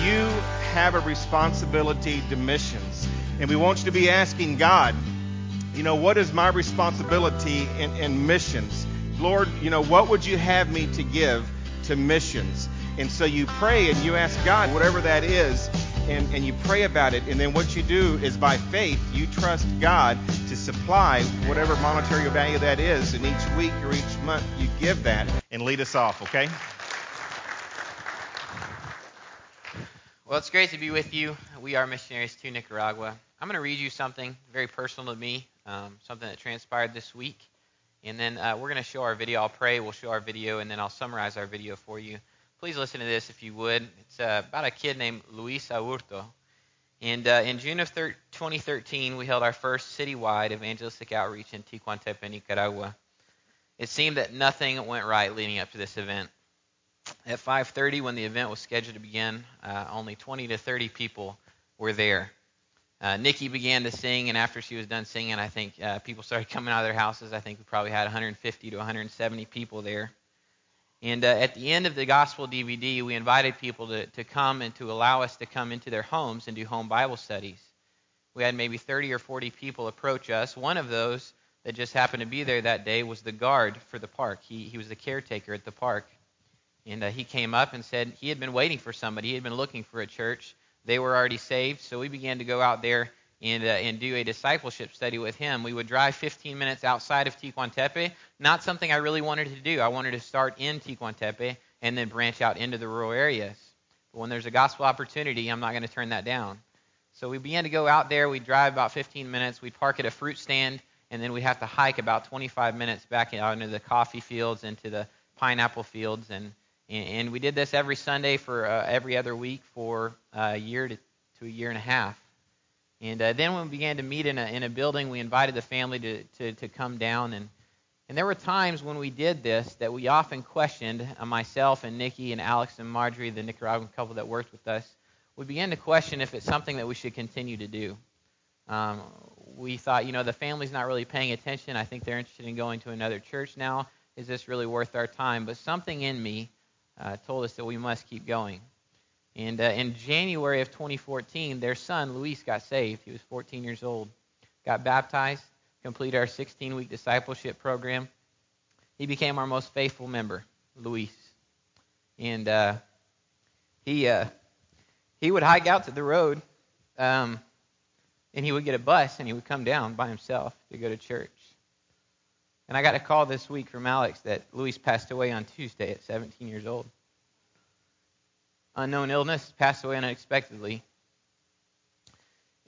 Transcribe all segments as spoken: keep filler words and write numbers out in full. you have a responsibility to missions. And we want you to be asking God, you know, what is my responsibility in, in missions? Lord, you know, what would you have me to give to missions? And so you pray and you ask God, whatever that is, and, and you pray about it. And then what you do is by faith, you trust God to supply whatever monetary value that is. And each week or each month, you give that. And lead us off, okay? Well, it's great to be with you. We are missionaries to Nicaragua. I'm going to read you something very personal to me, um, something that transpired this week. And then uh, we're going to show our video. I'll pray, we'll show our video, and then I'll summarize our video for you. Please listen to this if you would. It's uh, about a kid named Luis Aburto. And uh, in June of thir- twenty thirteen, we held our first citywide evangelistic outreach in Ticuantepe, Nicaragua. It seemed that nothing went right leading up to this event. At five thirty, when the event was scheduled to begin, uh, only twenty to thirty people were there. Uh, Nikki began to sing, and after she was done singing, I think uh, people started coming out of their houses. I think we probably had one hundred fifty to one hundred seventy people there. And uh, at the end of the gospel D V D, we invited people to, to come and to allow us to come into their homes and do home Bible studies. We had maybe thirty or forty people approach us. One of those that just happened to be there that day was the guard for the park. He, he was the caretaker at the park. And uh, he came up and said he had been waiting for somebody. He had been looking for a church. They were already saved, so we began to go out there and uh, and do a discipleship study with him. We would drive fifteen minutes outside of Ticuantepe, not something I really wanted to do. I wanted to start in Ticuantepe and then branch out into the rural areas. But when there's a gospel opportunity, I'm not going to turn that down. So we began to go out there. We'd drive about fifteen minutes. We'd park at a fruit stand, and then we'd have to hike about twenty-five minutes back out into the coffee fields, into the pineapple fields, and And we did this every Sunday for uh, every other week for a year to, to a year and a half. And uh, then when we began to meet in a, in a building, we invited the family to, to, to come down. And, and there were times when we did this that we often questioned, uh, myself and Nikki and Alex and Marjorie, the Nicaraguan couple that worked with us, we began to question if it's something that we should continue to do. Um, we thought, you know, the family's not really paying attention. I think they're interested in going to another church now. Is this really worth our time? But something in me Uh, told us that we must keep going. And uh, in January of twenty fourteen, their son, Luis, got saved. He was fourteen years old, got baptized, completed our sixteen-week discipleship program. He became our most faithful member, Luis. And uh, he uh, he would hike out to the road, um, and he would get a bus, and he would come down by himself to go to church. And I got a call this week from Alex that Luis passed away on Tuesday at seventeen years old. Unknown illness, passed away unexpectedly.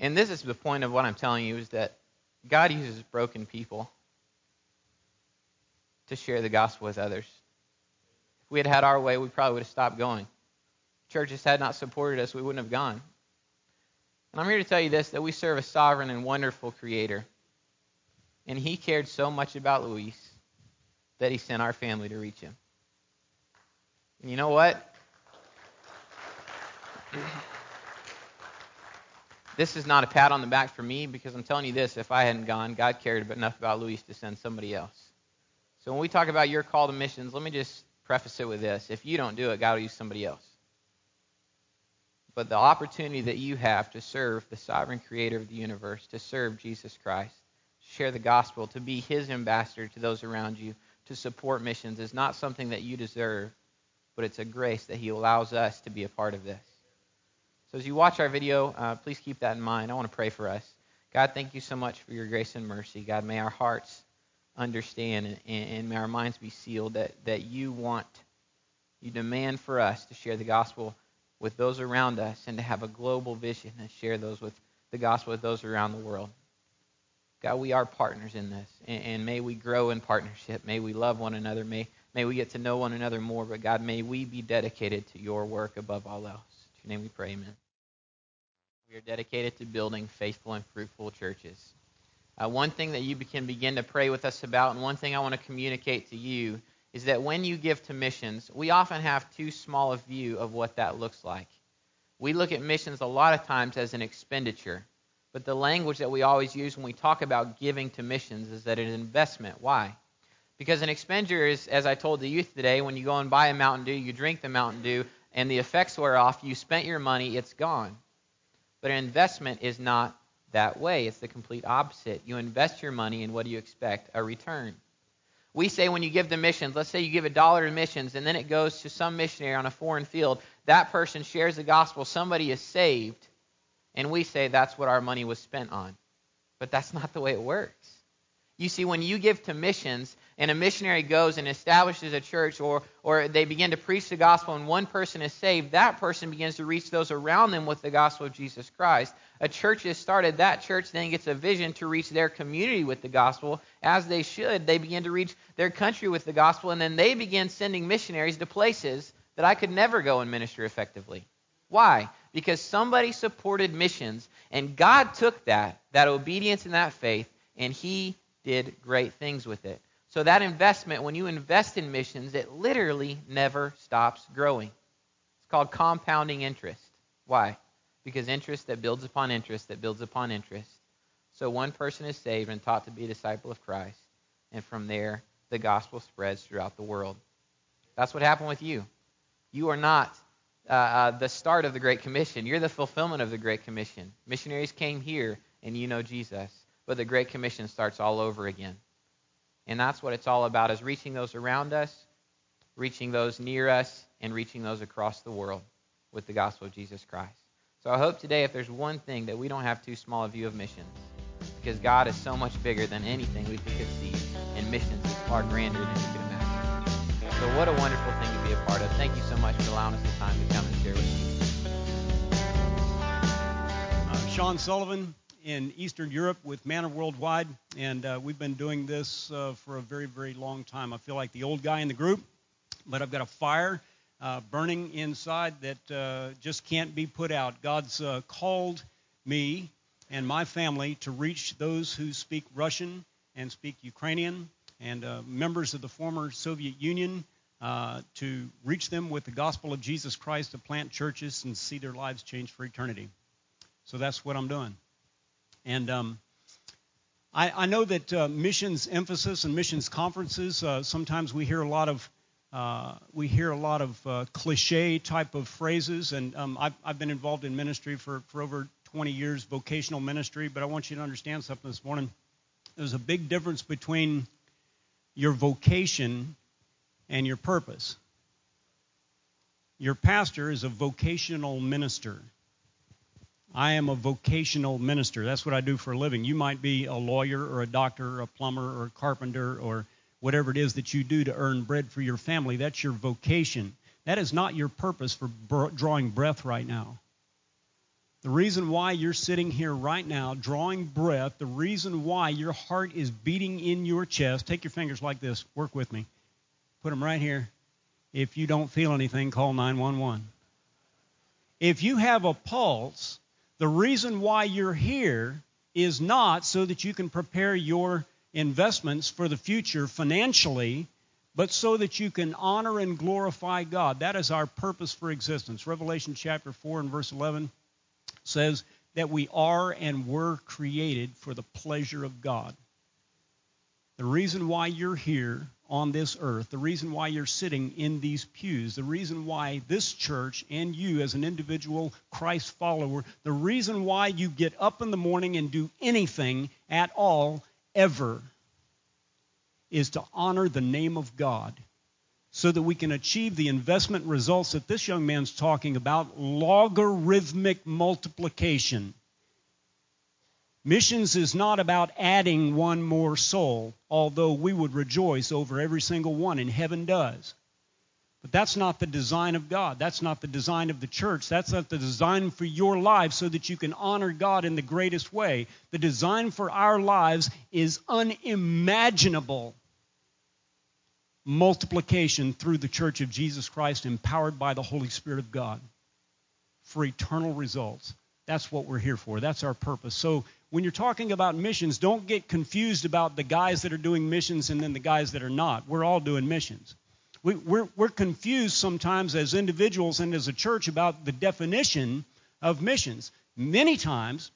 And this is the point of what I'm telling you, is that God uses broken people to share the gospel with others. If we had had our way, we probably would have stopped going. Churches had not supported us, we wouldn't have gone. And I'm here to tell you this, that we serve a sovereign and wonderful Creator. And he cared so much about Luis that he sent our family to reach him. And you know what? This is not a pat on the back for me, because I'm telling you this, if I hadn't gone, God cared enough about Luis to send somebody else. So when we talk about your call to missions, let me just preface it with this. If you don't do it, God will use somebody else. But the opportunity that you have to serve the sovereign Creator of the universe, to serve Jesus Christ, share the gospel, to be his ambassador to those around you, to support missions is not something that you deserve, but it's a grace that he allows us to be a part of this. So as you watch our video, uh, please keep that in mind. I want to pray for us. God, thank you so much for your grace and mercy. God, may our hearts understand, and, and may our minds be sealed that, that you want, you demand for us to share the gospel with those around us and to have a global vision and share those with the gospel with those around the world. God, we are partners in this, and, and may we grow in partnership. May we love one another. May, may we get to know one another more, but God, may we be dedicated to your work above all else. In your name we pray, amen. We are dedicated to building faithful and fruitful churches. Uh, one thing that you can begin to pray with us about, and one thing I want to communicate to you, is that when you give to missions, we often have too small a view of what that looks like. We look at missions a lot of times as an expenditure. But the language that we always use when we talk about giving to missions is that it's an investment. Why? Because an expenditure is, as I told the youth today, when you go and buy a Mountain Dew, you drink the Mountain Dew. and the effects wear off, you spent your money, it's gone. But an investment is not that way. It's the complete opposite. You invest your money, and what do you expect? A return. We say when you give to missions, let's say you give a dollar to missions, and then it goes to some missionary on a foreign field. That person shares the gospel. Somebody is saved. And we say that's what our money was spent on. But that's not the way it works. You see, when you give to missions, and a missionary goes and establishes a church, or, or they begin to preach the gospel and one person is saved, that person begins to reach those around them with the gospel of Jesus Christ. A church is started. That church then gets a vision to reach their community with the gospel. As they should, they begin to reach their country with the gospel, and then they begin sending missionaries to places that I could never go and minister effectively. Why? Because somebody supported missions, and God took that, that obedience and that faith, and he did great things with it. So that investment, when you invest in missions, it literally never stops growing. It's called compounding interest. Why? Because interest that builds upon interest that builds upon interest. So one person is saved and taught to be a disciple of Christ, and from there, the gospel spreads throughout the world. That's what happened with you. You are not uh, uh, the start of the Great Commission. You're the fulfillment of the Great Commission. Missionaries came here, and you know Jesus. But the Great Commission starts all over again. And that's what it's all about, is reaching those around us, reaching those near us, and reaching those across the world with the gospel of Jesus Christ. So I hope today, if there's one thing, that we don't have too small a view of missions, because God is so much bigger than anything we could conceive, and missions is far grander than you could imagine. So what a wonderful thing to be a part of. Thank you so much for allowing us the time to come and share with you. Uh, Sean Sullivan in Eastern Europe with Manna Worldwide, and uh, we've been doing this uh, for a very, very long time. I feel like the old guy in the group, but I've got a fire uh, burning inside that uh, just can't be put out. God's uh, called me and my family to reach those who speak Russian and speak Ukrainian and uh, members of the former Soviet Union, uh, to reach them with the gospel of Jesus Christ, to plant churches and see their lives change for eternity. So that's what I'm doing. And um, I, I know that uh, missions emphasis and missions conferences, uh, sometimes we hear a lot of uh, we hear a lot of uh, cliche type of phrases. And um, I've, I've been involved in ministry for, for over twenty years, vocational ministry. But I want you to understand something this morning. There's a big difference between your vocation and your purpose. Your pastor is a vocational minister. I am a vocational minister. That's what I do for a living. You might be a lawyer or a doctor or a plumber or a carpenter or whatever it is that you do to earn bread for your family. That's your vocation. That is not your purpose for drawing breath right now. The reason why you're sitting here right now drawing breath, the reason why your heart is beating in your chest, take your fingers like this, work with me, put them right here. If you don't feel anything, call nine one one. If you have a pulse, the reason why you're here is not so that you can prepare your investments for the future financially, but so that you can honor and glorify God. That is our purpose for existence. Revelation chapter four and verse eleven says that we are and were created for the pleasure of God. The reason why you're here on this earth, the reason why you're sitting in these pews, the reason why this church and you as an individual Christ follower, the reason why you get up in the morning and do anything at all ever is to honor the name of God so that we can achieve the investment results that this young man's talking about, logarithmic multiplication. Missions is not about adding one more soul, although we would rejoice over every single one, and heaven does. But that's not the design of God. That's not the design of the church. That's not the design for your life so that you can honor God in the greatest way. The design for our lives is unimaginable multiplication through the church of Jesus Christ, empowered by the Holy Spirit of God for eternal results. That's what we're here for. That's our purpose. So when you're talking about missions, don't get confused about the guys that are doing missions and then the guys that are not. We're all doing missions. We, we're, we're confused sometimes as individuals and as a church about the definition of missions. Many times,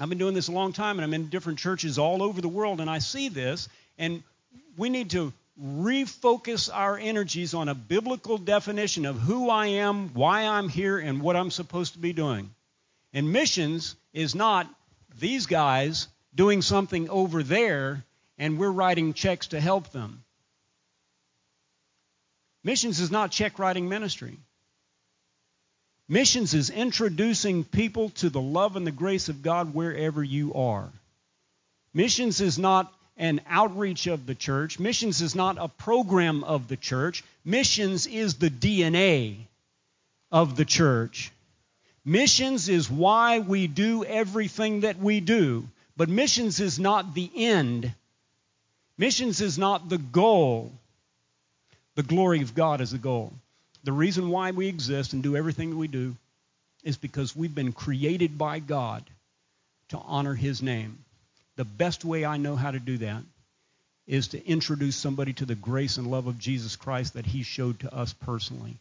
I've been doing this a long time, and I'm in different churches all over the world, and I see this, and we need to refocus our energies on a biblical definition of who I am, why I'm here, and what I'm supposed to be doing. And missions is not these guys doing something over there and we're writing checks to help them. Missions is not check writing ministry. Missions is introducing people to the love and the grace of God wherever you are. Missions is not an outreach of the church. Missions is not a program of the church. Missions is the D N A of the church. Missions is why we do everything that we do. But missions is not the end. Missions is not the goal. The glory of God is the goal. The reason why we exist and do everything that we do is because we've been created by God to honor His name. The best way I know how to do that is to introduce somebody to the grace and love of Jesus Christ that He showed to us personally.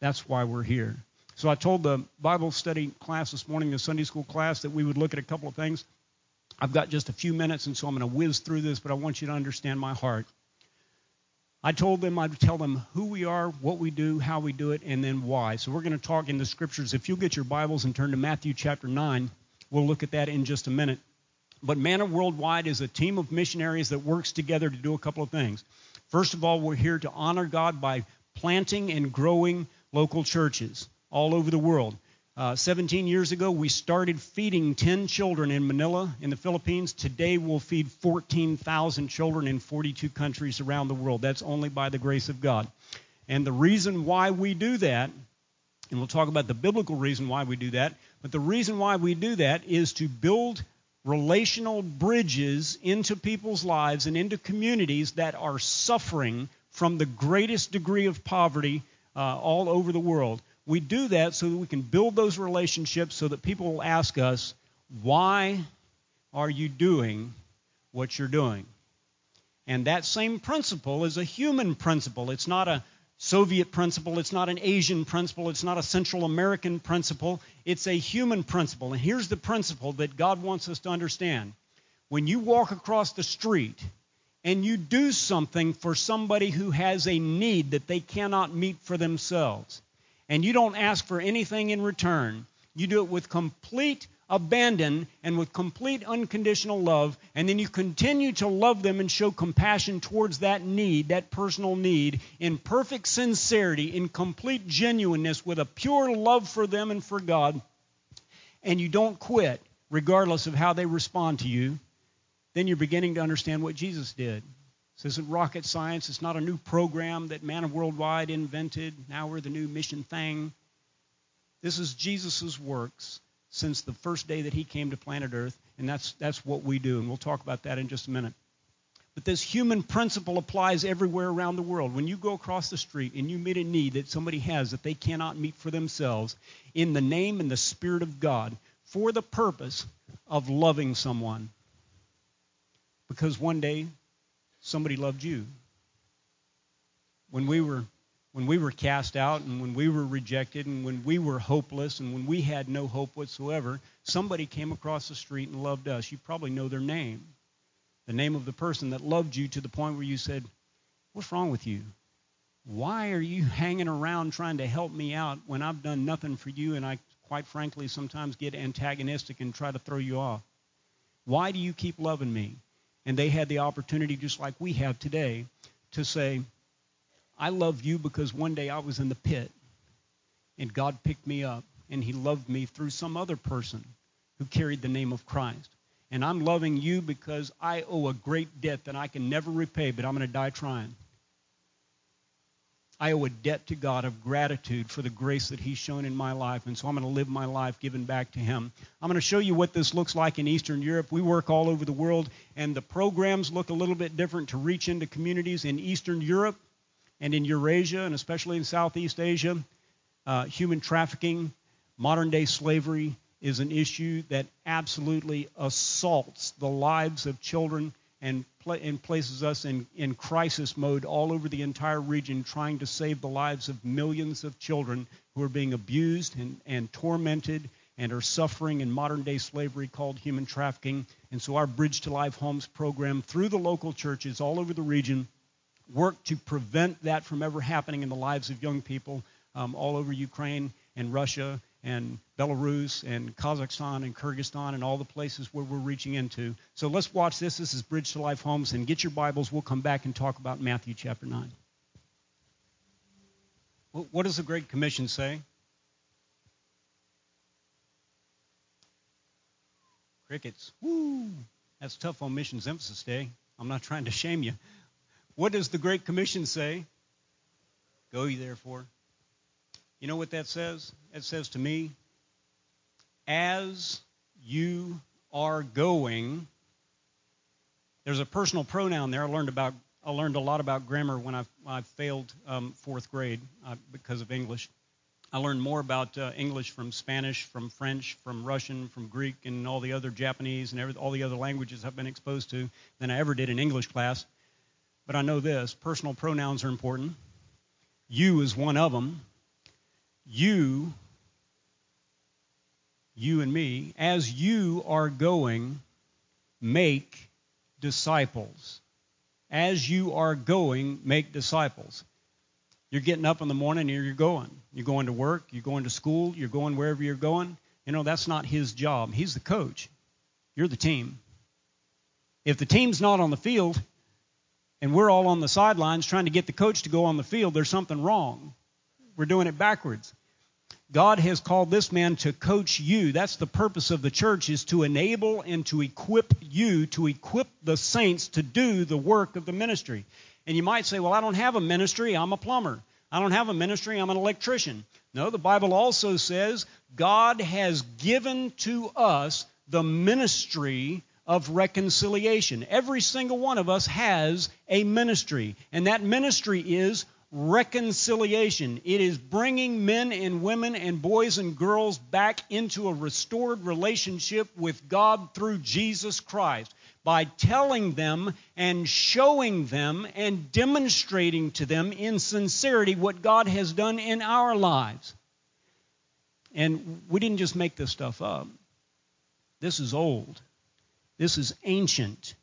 That's why we're here. So I told the Bible study class this morning, the Sunday school class, that we would look at a couple of things. I've got just a few minutes, and so I'm going to whiz through this, but I want you to understand my heart. I told them I'd tell them who we are, what we do, how we do it, and then why. So we're going to talk in the Scriptures. If you'll get your Bibles and turn to Matthew chapter nine, we'll look at that in just a minute. But Manna Worldwide is a team of missionaries that works together to do a couple of things. First of all, we're here to honor God by planting and growing local churches all over the world. Uh, seventeen years ago, we started feeding ten children in Manila, in the Philippines. Today, we'll feed fourteen thousand children in forty-two countries around the world. That's only by the grace of God. And the reason why we do that, and we'll talk about the biblical reason why we do that, but the reason why we do that is to build relational bridges into people's lives and into communities that are suffering from the greatest degree of poverty uh, all over the world. We do that so that we can build those relationships so that people will ask us, why are you doing what you're doing? And that same principle is a human principle. It's not a Soviet principle. It's not an Asian principle. It's not a Central American principle. It's a human principle. And here's the principle that God wants us to understand. When you walk across the street and you do something for somebody who has a need that they cannot meet for themselves, and you don't ask for anything in return, you do it with complete abandon and with complete unconditional love, and then you continue to love them and show compassion towards that need, that personal need, in perfect sincerity, in complete genuineness, with a pure love for them and for God, and you don't quit regardless of how they respond to you, then you're beginning to understand what Jesus did. This isn't rocket science. It's not a new program that Manna Worldwide invented. Now we're the new mission thing. This is Jesus' works since the first day that He came to planet Earth, and that's that's what we do, and we'll talk about that in just a minute. But this human principle applies everywhere around the world. When you go across the street and you meet a need that somebody has that they cannot meet for themselves, in the name and the Spirit of God, for the purpose of loving someone, because one day somebody loved you. When we were when we were cast out, and when we were rejected, and when we were hopeless, and when we had no hope whatsoever, somebody came across the street and loved us. You probably know their name, the name of the person that loved you to the point where you said, "What's wrong with you? Why are you hanging around trying to help me out when I've done nothing for you?" And I, quite frankly, sometimes get antagonistic and try to throw you off. Why do you keep loving me? And they had the opportunity, just like we have today, to say, I love you because one day I was in the pit, and God picked me up, and He loved me through some other person who carried the name of Christ. And I'm loving you because I owe a great debt that I can never repay, but I'm going to die trying. I owe a debt to God of gratitude for the grace that He's shown in my life, and so I'm going to live my life giving back to Him. I'm going to show you what this looks like in Eastern Europe. We work all over the world, and the programs look a little bit different to reach into communities in Eastern Europe and in Eurasia, and especially in Southeast Asia. Uh, human trafficking, modern-day slavery is an issue that absolutely assaults the lives of children and and places us in, in crisis mode all over the entire region, trying to save the lives of millions of children who are being abused and, and tormented and are suffering in modern-day slavery called human trafficking. And so our Bridge to Life Homes program, through the local churches all over the region, work to prevent that from ever happening in the lives of young people um, all over Ukraine and Russia and Belarus and Kazakhstan and Kyrgyzstan and all the places where we're reaching into. So let's watch this. This is Bridge to Life Homes. And get your Bibles. We'll come back and talk about Matthew chapter nine. What does the Great Commission say? Crickets. Woo! That's tough on missions emphasis day. I'm not trying to shame you. What does the Great Commission say? Go ye therefore. You know what that says? It says to me, as you are going, there's a personal pronoun there. I learned about I learned a lot about grammar when I, I failed um, fourth grade uh, because of English. I learned more about uh, English from Spanish, from French, from Russian, from Greek, and all the other Japanese and every, all the other languages I've been exposed to than I ever did in English class. But I know this: personal pronouns are important. You is one of them. You, you and me, as you are going, make disciples. As you are going, make disciples. You're getting up in the morning and you're going. You're going to work, you're going to school, you're going wherever you're going. You know, that's not his job. He's the coach. You're the team. If the team's not on the field and we're all on the sidelines trying to get the coach to go on the field, there's something wrong. We're doing it backwards. God has called this man to coach you. That's the purpose of the church, is to enable and to equip you, to equip the saints to do the work of the ministry. And you might say, well, I don't have a ministry. I'm a plumber. I don't have a ministry. I'm an electrician. No, the Bible also says God has given to us the ministry of reconciliation. Every single one of us has a ministry, and that ministry is reconciliation. It is bringing men and women and boys and girls back into a restored relationship with God through Jesus Christ by telling them and showing them and demonstrating to them in sincerity what God has done in our lives. And we didn't just make this stuff up. This is old. This is ancient,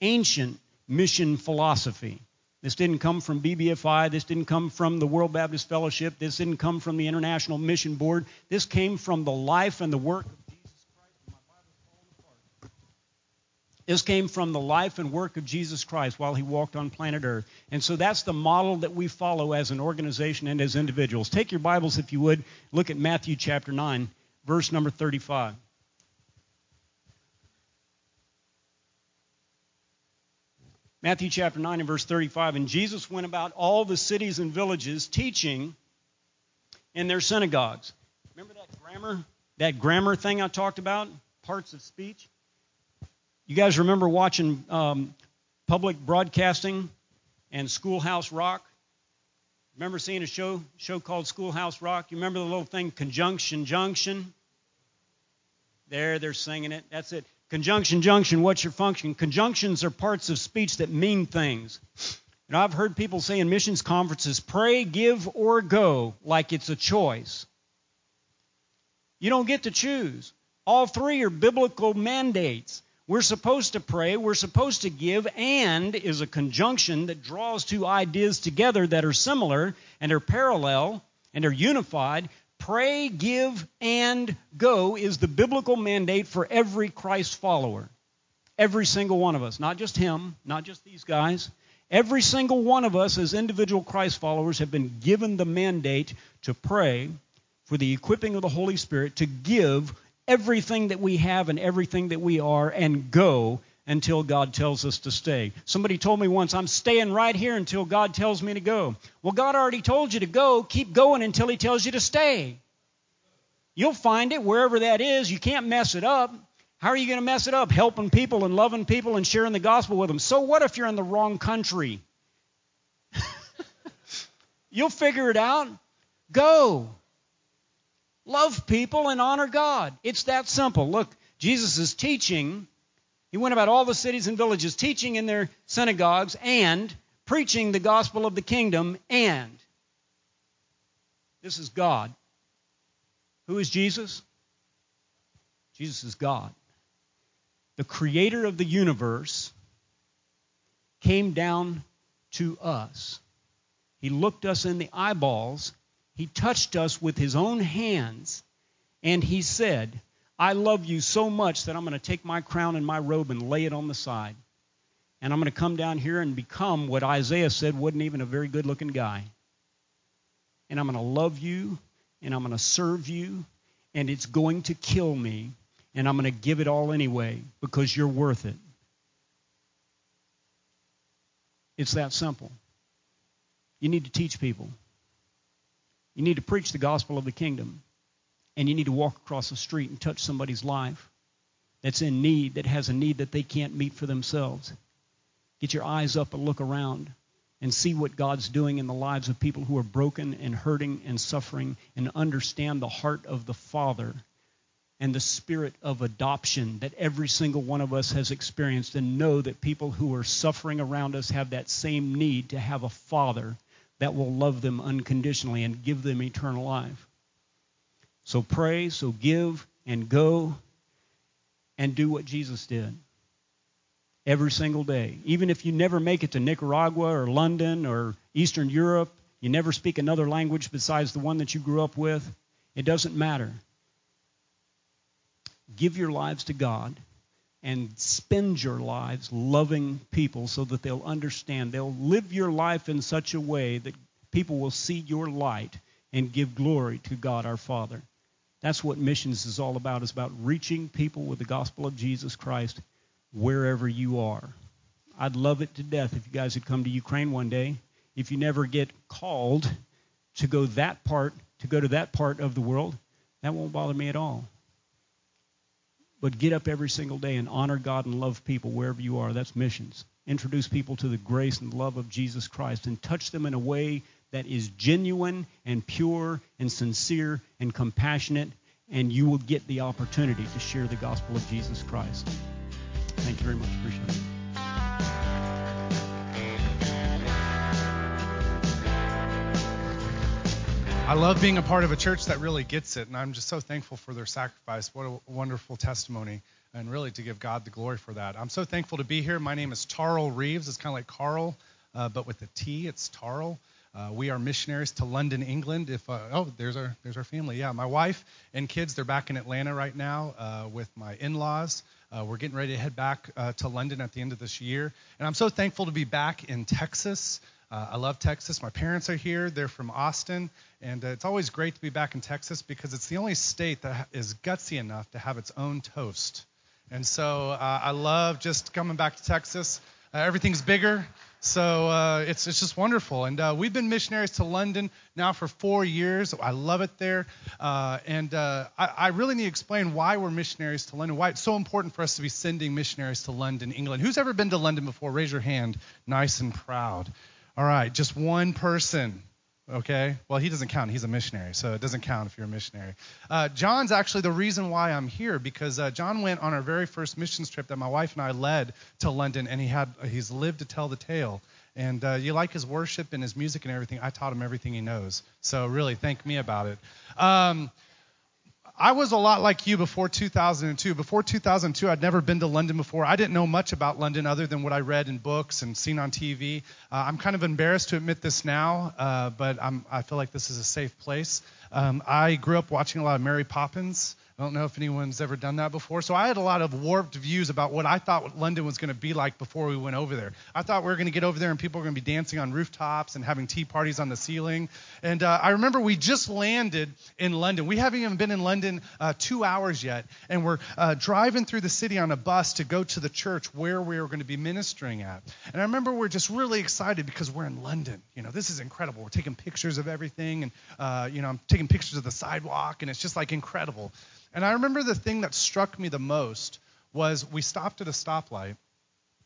ancient mission philosophy. This didn't come from B B F I. This didn't come from the World Baptist Fellowship. This didn't come from the International Mission Board. This came from the life and the work of Jesus Christ. My Bible's falling apart. This came from the life and work of Jesus Christ while he walked on planet Earth. And so that's the model that we follow as an organization and as individuals. Take your Bibles, if you would. Look at Matthew chapter nine, verse number thirty-five. Matthew chapter nine and verse thirty-five, and Jesus went about all the cities and villages teaching in their synagogues. Remember that grammar, that grammar thing I talked about, parts of speech? You guys remember watching um, public broadcasting and Schoolhouse Rock? Remember seeing a show show called Schoolhouse Rock? You remember the little thing, conjunction, junction? There, they're singing it. That's it. Conjunction, junction, what's your function? Conjunctions are parts of speech that mean things. And I've heard people say in missions conferences, pray, give, or go, like it's a choice. You don't get to choose. All three are biblical mandates. We're supposed to pray, we're supposed to give, and is a conjunction that draws two ideas together that are similar and are parallel and are unified. Pray, give, and go is the biblical mandate for every Christ follower. Every single one of us, not just him, not just these guys. Every single one of us as individual Christ followers have been given the mandate to pray for the equipping of the Holy Spirit, to give everything that we have and everything that we are, and go until God tells us to stay. Somebody told me once, I'm staying right here until God tells me to go. Well, God already told you to go. Keep going until he tells you to stay. You'll find it wherever that is. You can't mess it up. How are you going to mess it up? Helping people and loving people and sharing the gospel with them. So what if you're in the wrong country? You'll figure it out. Go. Love people and honor God. It's that simple. Look, Jesus is teaching. He went about all the cities and villages, teaching in their synagogues and preaching the gospel of the kingdom. And this is God. Who is Jesus? Jesus is God. The creator of the universe came down to us. He looked us in the eyeballs. He touched us with his own hands. And he said, I love you so much that I'm going to take my crown and my robe and lay it on the side. And I'm going to come down here and become what Isaiah said wasn't even a very good-looking guy. And I'm going to love you, and I'm going to serve you, and it's going to kill me, and I'm going to give it all anyway because you're worth it. It's that simple. You need to teach people. You need to preach the gospel of the kingdom, and you need to walk across the street and touch somebody's life that's in need, that has a need that they can't meet for themselves. Get your eyes up and look around and see what God's doing in the lives of people who are broken and hurting and suffering, and understand the heart of the Father and the spirit of adoption that every single one of us has experienced, and know that people who are suffering around us have that same need to have a Father that will love them unconditionally and give them eternal life. So pray, so give, and go, and do what Jesus did. Every single day. Even if you never make it to Nicaragua or London or Eastern Europe, you never speak another language besides the one that you grew up with, it doesn't matter. Give your lives to God and spend your lives loving people so that they'll understand. They'll live your life in such a way that people will see your light and give glory to God our Father. That's what missions is all about. It's about reaching people with the gospel of Jesus Christ wherever you are. I'd love it to death if you guys had come to Ukraine one day. If you never get called to go that part, to go to that part of the world, that won't bother me at all. But get up every single day and honor God and love people wherever you are. That's missions. Introduce people to the grace and love of Jesus Christ and touch them in a way that is genuine and pure and sincere and compassionate, and you will get the opportunity to share the gospel of Jesus Christ. Thank you very much. Appreciate it. I love being a part of a church that really gets it, and I'm just so thankful for their sacrifice. What a wonderful testimony, and really to give God the glory for that. I'm so thankful to be here. My name is Taro Reeves. It's kind of like Carl, uh, but with a T. It's Taro. Uh, we are missionaries to London, England. If uh, oh, there's our there's our family. Yeah, my wife and kids. They're back in Atlanta right now uh, with my in-laws. Uh, we're getting ready to head back uh, to London at the end of this year. And I'm so thankful to be back in Texas. Uh, I love Texas. My parents are here. They're from Austin. And uh, it's always great to be back in Texas because it's the only state that is gutsy enough to have its own toast. And so uh, I love just coming back to Texas. Uh, everything's bigger. So uh, it's it's just wonderful. And uh, we've been missionaries to London now for four years. I love it there. Uh, and uh, I, I really need to explain why we're missionaries to London, why it's so important for us to be sending missionaries to London, England. Who's ever been to London before? Raise your hand. Nice and proud. All right, just one person. Okay? Well, he doesn't count. He's a missionary, so it doesn't count if you're a missionary. Uh, John's actually the reason why I'm here, because uh, John went on our very first missions trip that my wife and I led to London, and he had he's lived to tell the tale. And uh, you like his worship and his music and everything. I taught him everything he knows, so really thank me about it. Um, I was a lot like you before two thousand two. Before two thousand two, I'd never been to London before. I didn't know much about London other than what I read in books and seen on T V. Uh, I'm kind of embarrassed to admit this now, uh, but I'm, I feel like this is a safe place. Um, I grew up watching a lot of Mary Poppins. I don't know if anyone's ever done that before. So I had a lot of warped views about what I thought London was going to be like before we went over there. I thought we were going to get over there and people were going to be dancing on rooftops and having tea parties on the ceiling. And uh, I remember we just landed in London. We haven't even been in London uh, two hours yet. And we're uh, driving through the city on a bus to go to the church where we were going to be ministering at. And I remember we're just really excited because we're in London. You know, this is incredible. We're taking pictures of everything. And, uh, you know, I'm taking pictures of the sidewalk. And it's just like incredible. And I remember the thing that struck me the most was we stopped at a stoplight,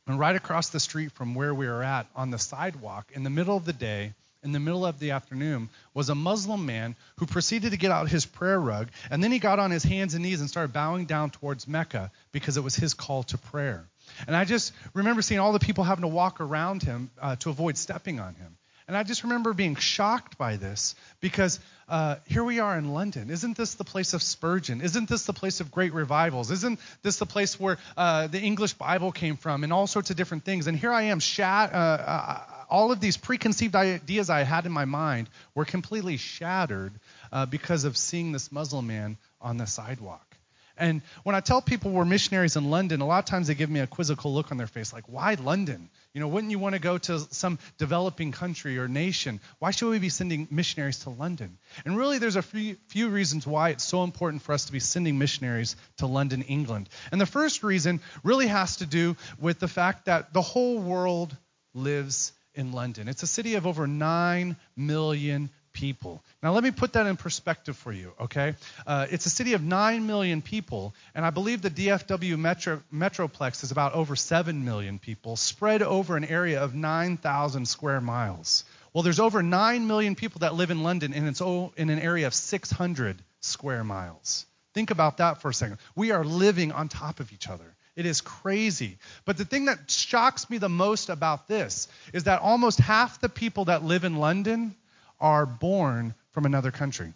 and right across the street from where we were at on the sidewalk in the middle of the day, in the middle of the afternoon, was a Muslim man who proceeded to get out his prayer rug, and then he got on his hands and knees and started bowing down towards Mecca because it was his call to prayer. And I just remember seeing all the people having to walk around him uh, to avoid stepping on him. And I just remember being shocked by this because uh, here we are in London. Isn't this the place of Spurgeon? Isn't this the place of great revivals? Isn't this the place where uh, the English Bible came from and all sorts of different things? And here I am, shat, uh, uh, all of these preconceived ideas I had in my mind were completely shattered uh, because of seeing this Muslim man on the sidewalk. And when I tell people we're missionaries in London, a lot of times they give me a quizzical look on their face, like, why London? You know, wouldn't you want to go to some developing country or nation? Why should we be sending missionaries to London? And really, there's a few, few reasons why it's so important for us to be sending missionaries to London, England. And the first reason really has to do with the fact that the whole world lives in London. It's a city of over nine million people. Now, let me put that in perspective for you, okay? Uh, it's a city of nine million people, and I believe the D F W metro, Metroplex is about over seven million people spread over an area of nine thousand square miles. Well, there's over nine million people that live in London, and it's in an area of six hundred square miles. Think about that for a second. We are living on top of each other. It is crazy. But the thing that shocks me the most about this is that almost half the people that live in London are born from another country.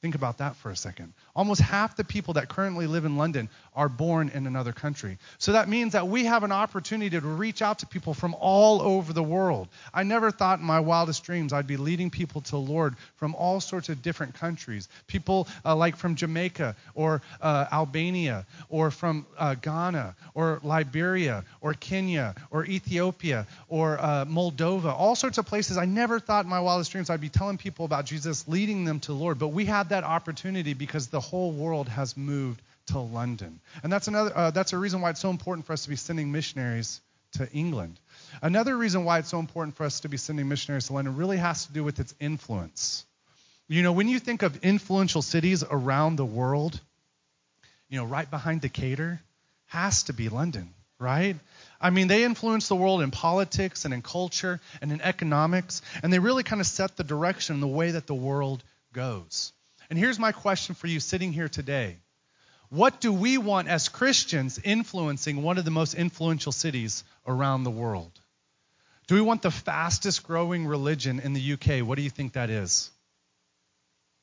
Think about that for a second. Almost half the people that currently live in London are born in another country. So that means that we have an opportunity to reach out to people from all over the world. I never thought in my wildest dreams I'd be leading people to the Lord from all sorts of different countries. People uh, like from Jamaica or uh, Albania or from uh, Ghana or Liberia or Kenya or Ethiopia or uh, Moldova, all sorts of places. I never thought in my wildest dreams I'd be telling people about Jesus, leading them to the Lord. But we had that that opportunity because the whole world has moved to London. And that's another uh, that's a reason why it's so important for us to be sending missionaries to England. Another reason why it's so important for us to be sending missionaries to London really has to do with its influence. You know, when you think of influential cities around the world, you know, right behind Decatur has to be London, right? I mean, they influence the world in politics and in culture and in economics, and they really kind of set the direction, the way that the world goes. And here's my question for you sitting here today. What do we want as Christians influencing one of the most influential cities around the world? Do we want the fastest growing religion in the U K? What do you think that is?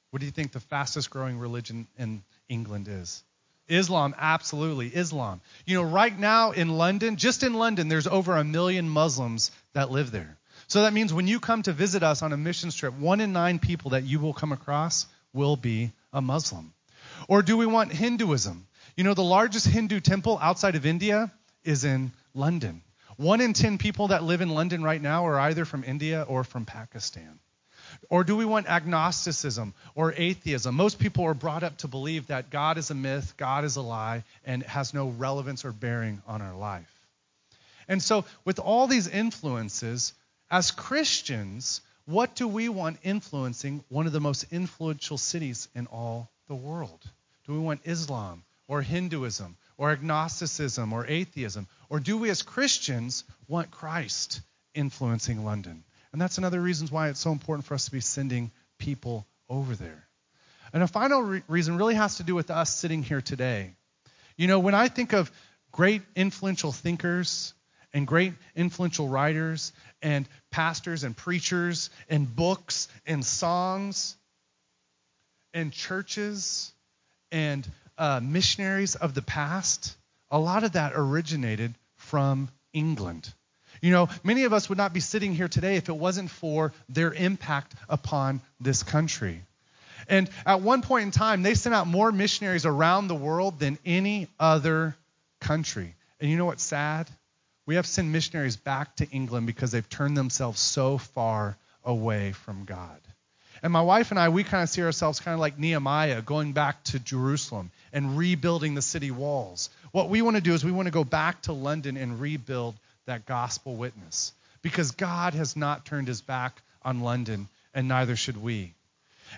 What do you think the fastest growing religion in England is? Islam, absolutely, Islam. You know, right now in London, just in London, there's over a million Muslims that live there. So that means when you come to visit us on a mission trip, one in nine people that you will come across will be a Muslim. Or do we want Hinduism? You know, the largest Hindu temple outside of India is in London. One in ten people that live in London right now are either from India or from Pakistan. Or do we want agnosticism or atheism? Most people are brought up to believe that God is a myth, God is a lie, and has no relevance or bearing on our life. And so with all these influences, as Christians, what do we want influencing one of the most influential cities in all the world? Do we want Islam or Hinduism or agnosticism or atheism? Or do we as Christians want Christ influencing London? And that's another reason why it's so important for us to be sending people over there. And a final re- reason really has to do with us sitting here today. You know, when I think of great influential thinkers and great influential writers and pastors and preachers and books and songs and churches and uh, missionaries of the past, a lot of that originated from England. You know, many of us would not be sitting here today if it wasn't for their impact upon this country. And at one point in time, they sent out more missionaries around the world than any other country. And you know what's sad? We have sent missionaries back to England because they've turned themselves so far away from God. And my wife and I, we kind of see ourselves kind of like Nehemiah going back to Jerusalem and rebuilding the city walls. What we want to do is we want to go back to London and rebuild that gospel witness, because God has not turned his back on London, and neither should we.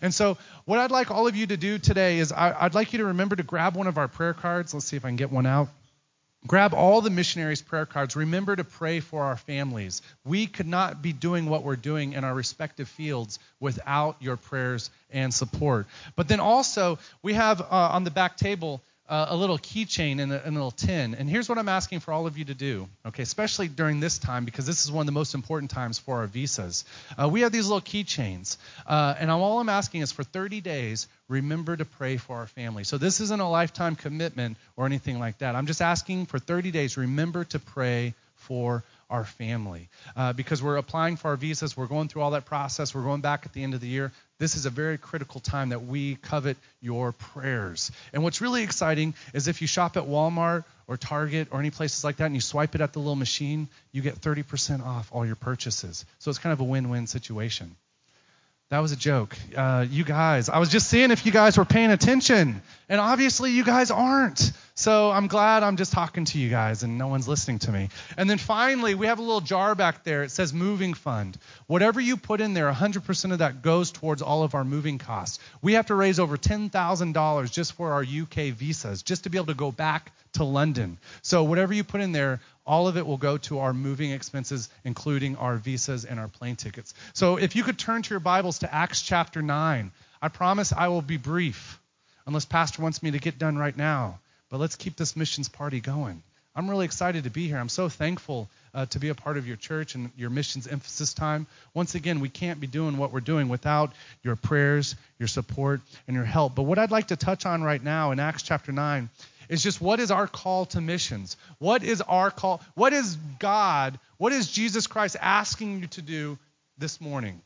And so what I'd like all of you to do today is I, I'd like you to remember to grab one of our prayer cards. Let's see if I can get one out. Grab all the missionaries' prayer cards. Remember to pray for our families. We could not be doing what we're doing in our respective fields without your prayers and support. But then also, we have uh, on the back table uh, a little keychain and a, and a little tin. And here's what I'm asking for all of you to do, okay, especially during this time, because this is one of the most important times for our visas. Uh, we have these little keychains, uh, and all I'm asking is for thirty days, remember to pray for our family. So this isn't a lifetime commitment or anything like that. I'm just asking for thirty days, remember to pray for our family. Uh, because we're applying for our visas, we're going through all that process, we're going back at the end of the year. This is a very critical time that we covet your prayers. And what's really exciting is if you shop at Walmart or Target or any places like that and you swipe it at the little machine, you get thirty percent off all your purchases. So it's kind of a win-win situation. That was a joke. Uh, you guys, I was just seeing if you guys were paying attention. And obviously you guys aren't. So I'm glad I'm just talking to you guys and no one's listening to me. And then finally, we have a little jar back there. It says moving fund. Whatever you put in there, one hundred percent of that goes towards all of our moving costs. We have to raise over ten thousand dollars just for our U K visas, just to be able to go back to London. So whatever you put in there, all of it will go to our moving expenses, including our visas and our plane tickets. So if you could turn to your Bibles to Acts chapter nine. I promise I will be brief, unless Pastor wants me to get done right now. But let's keep this missions party going. I'm really excited to be here. I'm so thankful uh, to be a part of your church and your missions emphasis time. Once again, we can't be doing what we're doing without your prayers, your support, and your help. But what I'd like to touch on right now in Acts chapter nine is just, what is our call to missions? What is our call? What is God, what is Jesus Christ asking you to do this morning?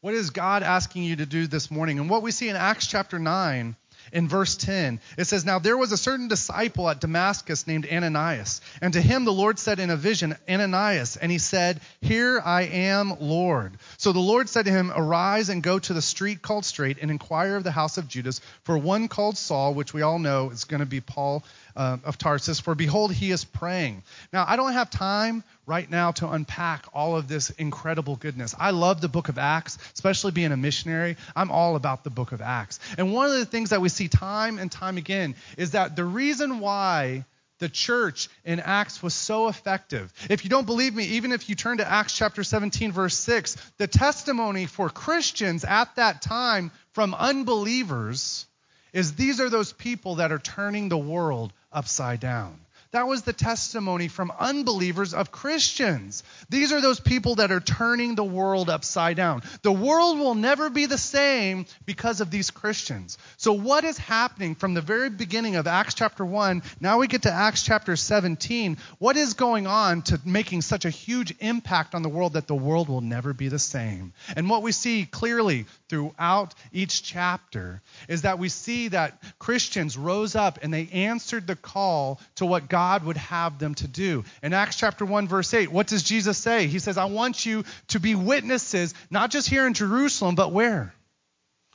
What is God asking you to do this morning? And what we see in Acts chapter nine, in verse ten, it says, "Now there was a certain disciple at Damascus named Ananias, and to him the Lord said in a vision, 'Ananias,' and he said, 'Here I am, Lord.' So the Lord said to him, 'Arise and go to the street called Straight and inquire of the house of Judas for one called Saul,'" which we all know is going to be Paul uh, of Tarsus, "'for behold, he is praying.'" Now, I don't have time right now to unpack all of this incredible goodness. I love the book of Acts, especially being a missionary. I'm all about the book of Acts. And one of the things that we see time and time again is that the reason why the church in Acts was so effective, if you don't believe me, even if you turn to Acts chapter seventeen, verse six, the testimony for Christians at that time from unbelievers is these are those people that are turning the world upside down. That was the testimony from unbelievers of Christians. These are those people that are turning the world upside down. The world will never be the same because of these Christians. So what is happening from the very beginning of Acts chapter one, now we get to Acts chapter seventeen, what is going on to making such a huge impact on the world that the world will never be the same? And what we see clearly throughout each chapter is that we see that Christians rose up and they answered the call to what God God would have them to do. In Acts chapter one, verse eight, what does Jesus say? He says, "I want you to be witnesses, not just here in Jerusalem, but where?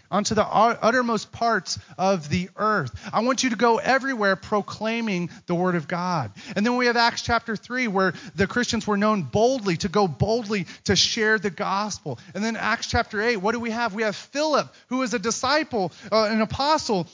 Onto the uttermost parts of the earth. I want you to go everywhere proclaiming the word of God." And then we have Acts chapter three, where the Christians were known boldly to go boldly to share the gospel. And then Acts chapter eight, what do we have? We have Philip, who is a disciple, uh, an apostle,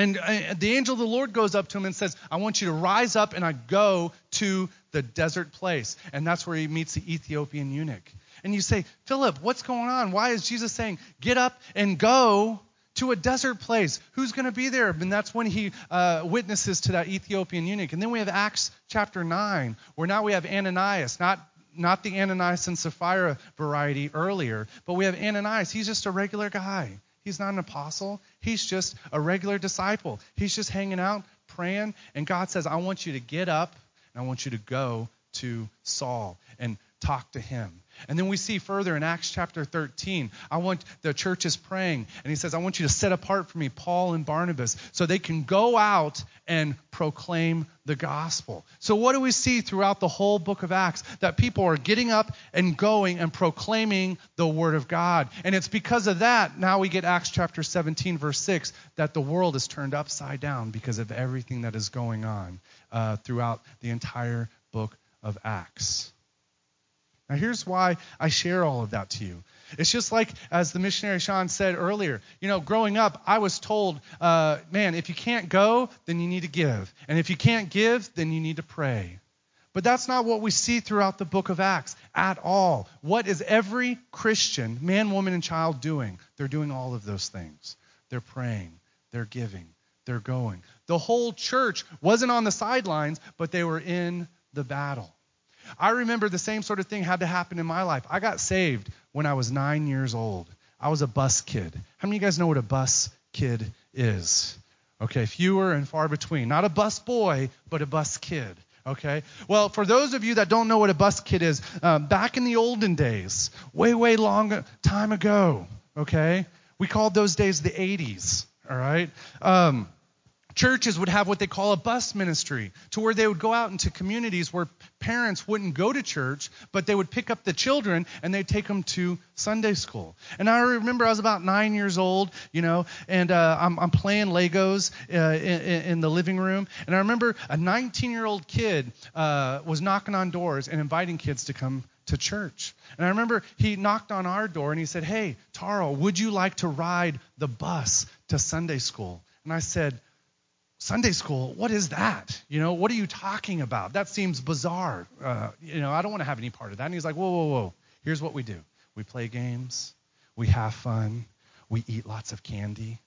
and the angel of the Lord goes up to him and says, "I want you to rise up and I go to the desert place." And that's where he meets the Ethiopian eunuch. And you say, "Philip, what's going on? Why is Jesus saying, get up and go to a desert place? Who's going to be there?" And that's when he uh, witnesses to that Ethiopian eunuch. And then we have Acts chapter nine, where now we have Ananias, not not the Ananias and Sapphira variety earlier, but we have Ananias. He's just a regular guy. He's not an apostle. He's just a regular disciple. He's just hanging out, praying. And God says, "I want you to get up and I want you to go to Saul and talk to him." And then we see further in Acts chapter thirteen, I want the church is praying. And he says, "I want you to set apart for me Paul and Barnabas so they can go out and proclaim the gospel." So what do we see throughout the whole book of Acts? That people are getting up and going and proclaiming the word of God. And it's because of that, now we get Acts chapter seventeen, verse six, that the world is turned upside down because of everything that is going on uh, throughout the entire book of Acts. Now, here's why I share all of that to you. It's just like, as the missionary Sean said earlier, you know, growing up, I was told, uh, man, if you can't go, then you need to give. And if you can't give, then you need to pray. But that's not what we see throughout the book of Acts at all. What is every Christian, man, woman, and child doing? They're doing all of those things. They're praying. They're giving. They're going. The whole church wasn't on the sidelines, but they were in the battle. I remember the same sort of thing had to happen in my life. I got saved when I was nine years old. I was a bus kid. How many of you guys know what a bus kid is? Okay, fewer and far between. Not a bus boy, but a bus kid. Okay. Well, for those of you that don't know what a buskid is, um, back in the olden days, way, way long time ago, okay, we called those days the eighties, all right? Um, churches would have what they call a bus ministry, to where they would go out into communities where parents wouldn't go to church, but they would pick up the children and they'd take them to Sunday school. And I remember I was about nine years old, you know, and uh, I'm, I'm playing Legos uh, in, in the living room. And I remember a nineteen-year-old kid uh, was knocking on doors and inviting kids to come to church. And I remember he knocked on our door and he said, "Hey, Taro, would you like to ride the bus to Sunday school?" And I said, "Sunday school, what is that? You know, what are you talking about? That seems bizarre. Uh, you know, I don't want to have any part of that." And he's like, whoa, whoa, whoa. Here's what we do. We play games. We have fun. We eat lots of candy.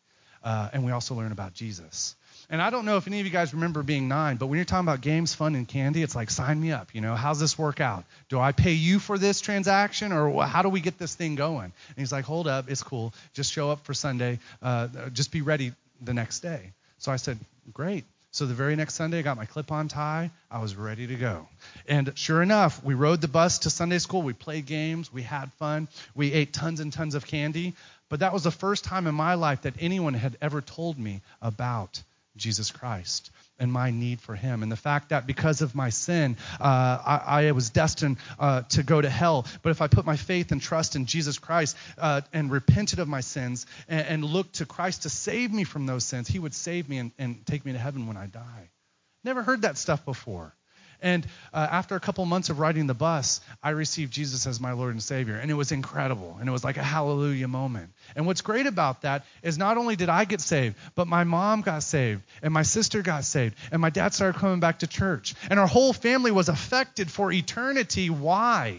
Uh, and we also learn about Jesus. And I don't know if any of you guys remember being nine, but when you're talking about games, fun, and candy, it's like, sign me up. You know, how's this work out? Do I pay you for this transaction, or how do we get this thing going? And he's like, hold up. It's cool. Just show up for Sunday. Uh, just be ready the next day. So I said, great. So the very next Sunday, I got my clip-on tie. I was ready to go. And sure enough, we rode the bus to Sunday school. We played games. We had fun. We ate tons and tons of candy. But that was the first time in my life that anyone had ever told me about Jesus Christ and my need for him. And the fact that because of my sin, uh, I, I was destined uh, to go to hell. But if I put my faith and trust in Jesus Christ uh, and repented of my sins and, and looked to Christ to save me from those sins, he would save me and, and take me to heaven when I die. Never heard that stuff before. And uh, after a couple months of riding the bus, I received Jesus as my Lord and Savior. And it was incredible. And it was like a hallelujah moment. And what's great about that is not only did I get saved, but my mom got saved and my sister got saved and my dad started coming back to church. And our whole family was affected for eternity. Why?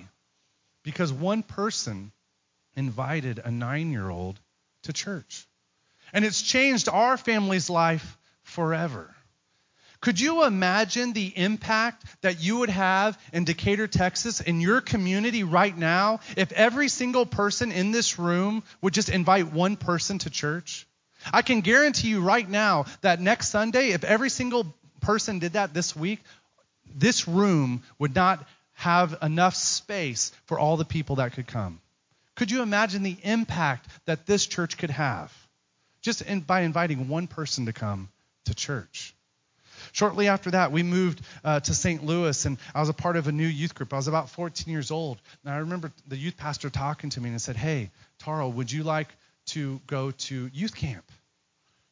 Because one person invited a nine-year-old to church. And it's changed our family's life forever. Could you imagine the impact that you would have in Decatur, Texas, in your community right now, if every single person in this room would just invite one person to church? I can guarantee you right now that next Sunday, if every single person did that this week, this room would not have enough space for all the people that could come. Could you imagine the impact that this church could have just in, by inviting one person to come to church? Shortly after that, we moved uh, to Saint Louis, and I was a part of a new youth group. I was about fourteen years old, and I remember the youth pastor talking to me and said, "Hey, Taro, would you like to go to youth camp?"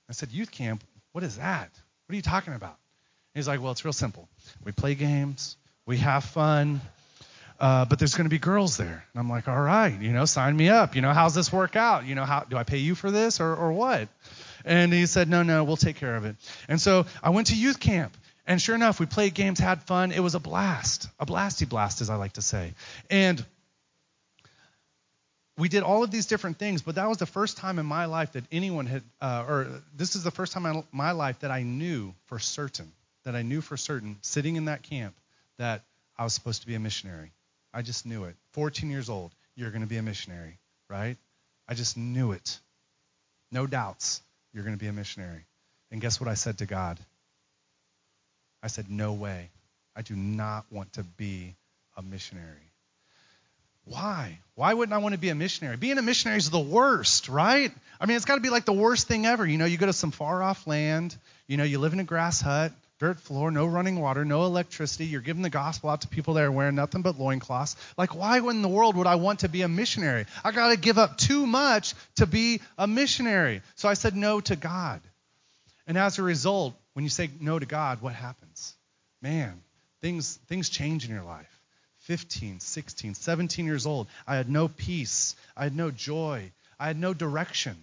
I said, "Youth camp? What is that? What are you talking about?" And he's like, "Well, it's real simple. We play games, we have fun, uh, but there's going to be girls there." And I'm like, "All right, you know, sign me up. You know, how's this work out? You know, how do I pay you for this or or what?" And he said, no, no, we'll take care of it. And so I went to youth camp. And sure enough, we played games, had fun. It was a blast, a blasty blast, as I like to say. And we did all of these different things. But that was the first time in my life that anyone had, uh, or this is the first time in my life that I knew for certain, that I knew for certain, sitting in that camp, that I was supposed to be a missionary. I just knew it. fourteen years old, you're going to be a missionary, right? I just knew it. No doubts. You're going to be a missionary. And guess what I said to God? I said, no way. I do not want to be a missionary. Why? Why wouldn't I want to be a missionary? Being a missionary is the worst, right? I mean, it's got to be like the worst thing ever. You know, you go to some far-off land. You know, you live in a grass hut, dirt floor, no running water, no electricity. You're giving the gospel out to people that are wearing nothing but loincloths. Like, why in the world would I want to be a missionary? I got to give up too much to be a missionary. So I said no to God. And as a result, when you say no to God, what happens? Man, things things change in your life. fifteen, sixteen, seventeen years old, I had no peace. I had no joy. I had no direction.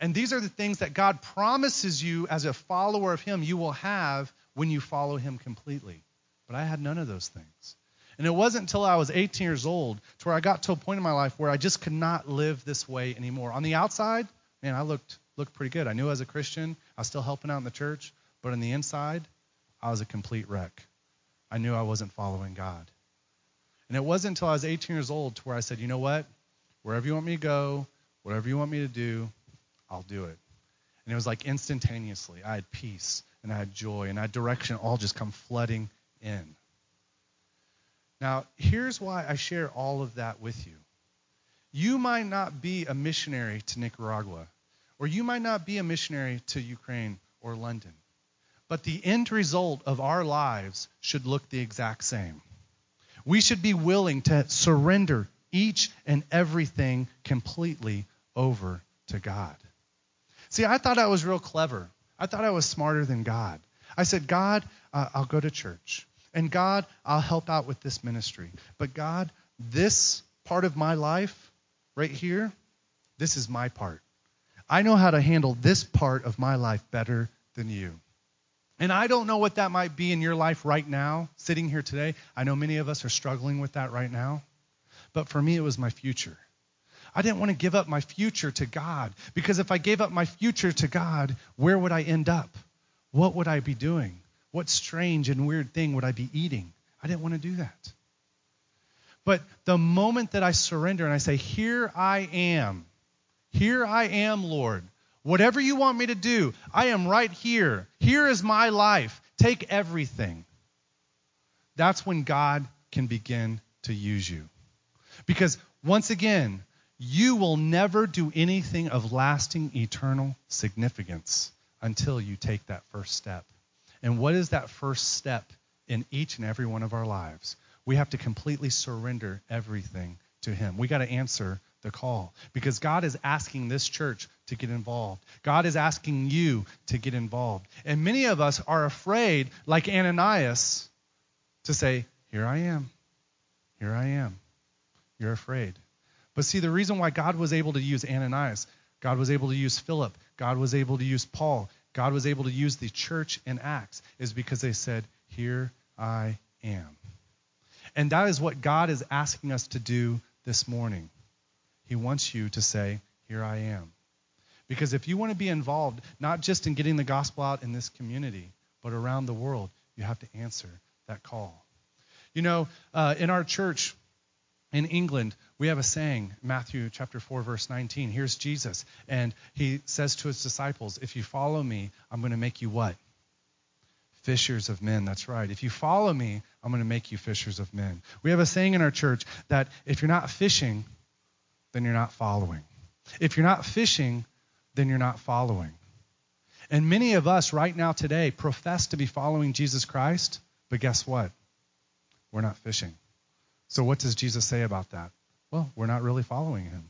And these are the things that God promises you as a follower of him you will have when you follow him completely. But I had none of those things. And it wasn't until I was eighteen years old to where I got to a point in my life where I just could not live this way anymore. On the outside, man, I looked looked pretty good. I knew I was a Christian. I was still helping out in the church. But on the inside, I was a complete wreck. I knew I wasn't following God. And it wasn't until I was eighteen years old to where I said, you know what? Wherever you want me to go, whatever you want me to do, I'll do it. And it was like instantaneously, I had peace and I had joy and I had direction all just come flooding in. Now, here's why I share all of that with you. You might not be a missionary to Nicaragua, or you might not be a missionary to Ukraine or London, but the end result of our lives should look the exact same. We should be willing to surrender each and everything completely over to God. See, I thought I was real clever. I thought I was smarter than God. I said, God, uh, I'll go to church. And God, I'll help out with this ministry. But God, this part of my life right here, this is my part. I know how to handle this part of my life better than you. And I don't know what that might be in your life right now, sitting here today. I know many of us are struggling with that right now. But for me, it was my future. I didn't want to give up my future to God, because if I gave up my future to God, where would I end up? What would I be doing? What strange and weird thing would I be eating? I didn't want to do that. But the moment that I surrender and I say, here I am, here I am, Lord, whatever you want me to do, I am right here. Here is my life. Take everything. That's when God can begin to use you. Because once again, you will never do anything of lasting, eternal significance until you take that first step. And what is that first step in each and every one of our lives? We have to completely surrender everything to Him. We got to answer the call, because God is asking this church to get involved. God is asking you to get involved. And many of us are afraid, like Ananias, to say, here I am, here I am. You're afraid. But see, the reason why God was able to use Ananias, God was able to use Philip, God was able to use Paul, God was able to use the church in Acts, is because they said, here I am. And that is what God is asking us to do this morning. He wants you to say, here I am. Because if you want to be involved, not just in getting the gospel out in this community, but around the world, you have to answer that call. You know, uh, in our church in England, we have a saying, Matthew chapter four, verse nineteen. Here's Jesus, and he says to his disciples, if you follow me, I'm going to make you what? Fishers of men. That's right. If you follow me, I'm going to make you fishers of men. We have a saying in our church that if you're not fishing, then you're not following. If you're not fishing, then you're not following. And many of us right now today profess to be following Jesus Christ, but guess what? We're not fishing. So what does Jesus say about that? Well, we're not really following him.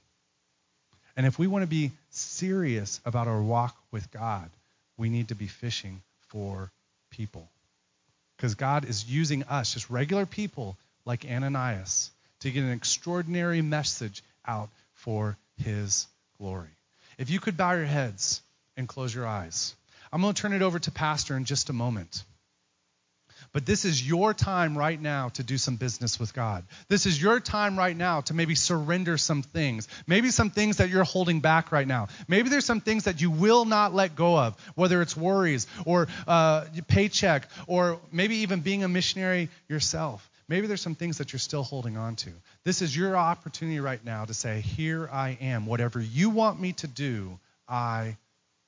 And if we want to be serious about our walk with God, we need to be fishing for people. Because God is using us, just regular people like Ananias, to get an extraordinary message out for his glory. If you could bow your heads and close your eyes. I'm going to turn it over to Pastor in just a moment. But this is your time right now to do some business with God. This is your time right now to maybe surrender some things. Maybe some things that you're holding back right now. Maybe there's some things that you will not let go of, whether it's worries or uh, paycheck, or maybe even being a missionary yourself. Maybe there's some things that you're still holding on to. This is your opportunity right now to say, here I am. Whatever you want me to do, I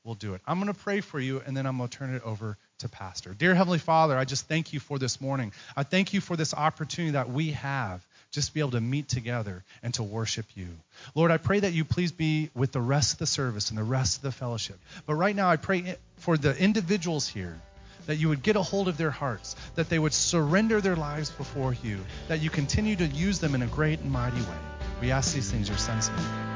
will do it. I'm going to pray for you, and then I'm going to turn it over to Pastor. Dear Heavenly Father, I just thank you for this morning. I thank you for this opportunity that we have just to be able to meet together and to worship you. Lord, I pray that you please be with the rest of the service and the rest of the fellowship. But right now, I pray for the individuals here, that you would get a hold of their hearts, that they would surrender their lives before you, that you continue to use them in a great and mighty way. We ask these things in your Son's name.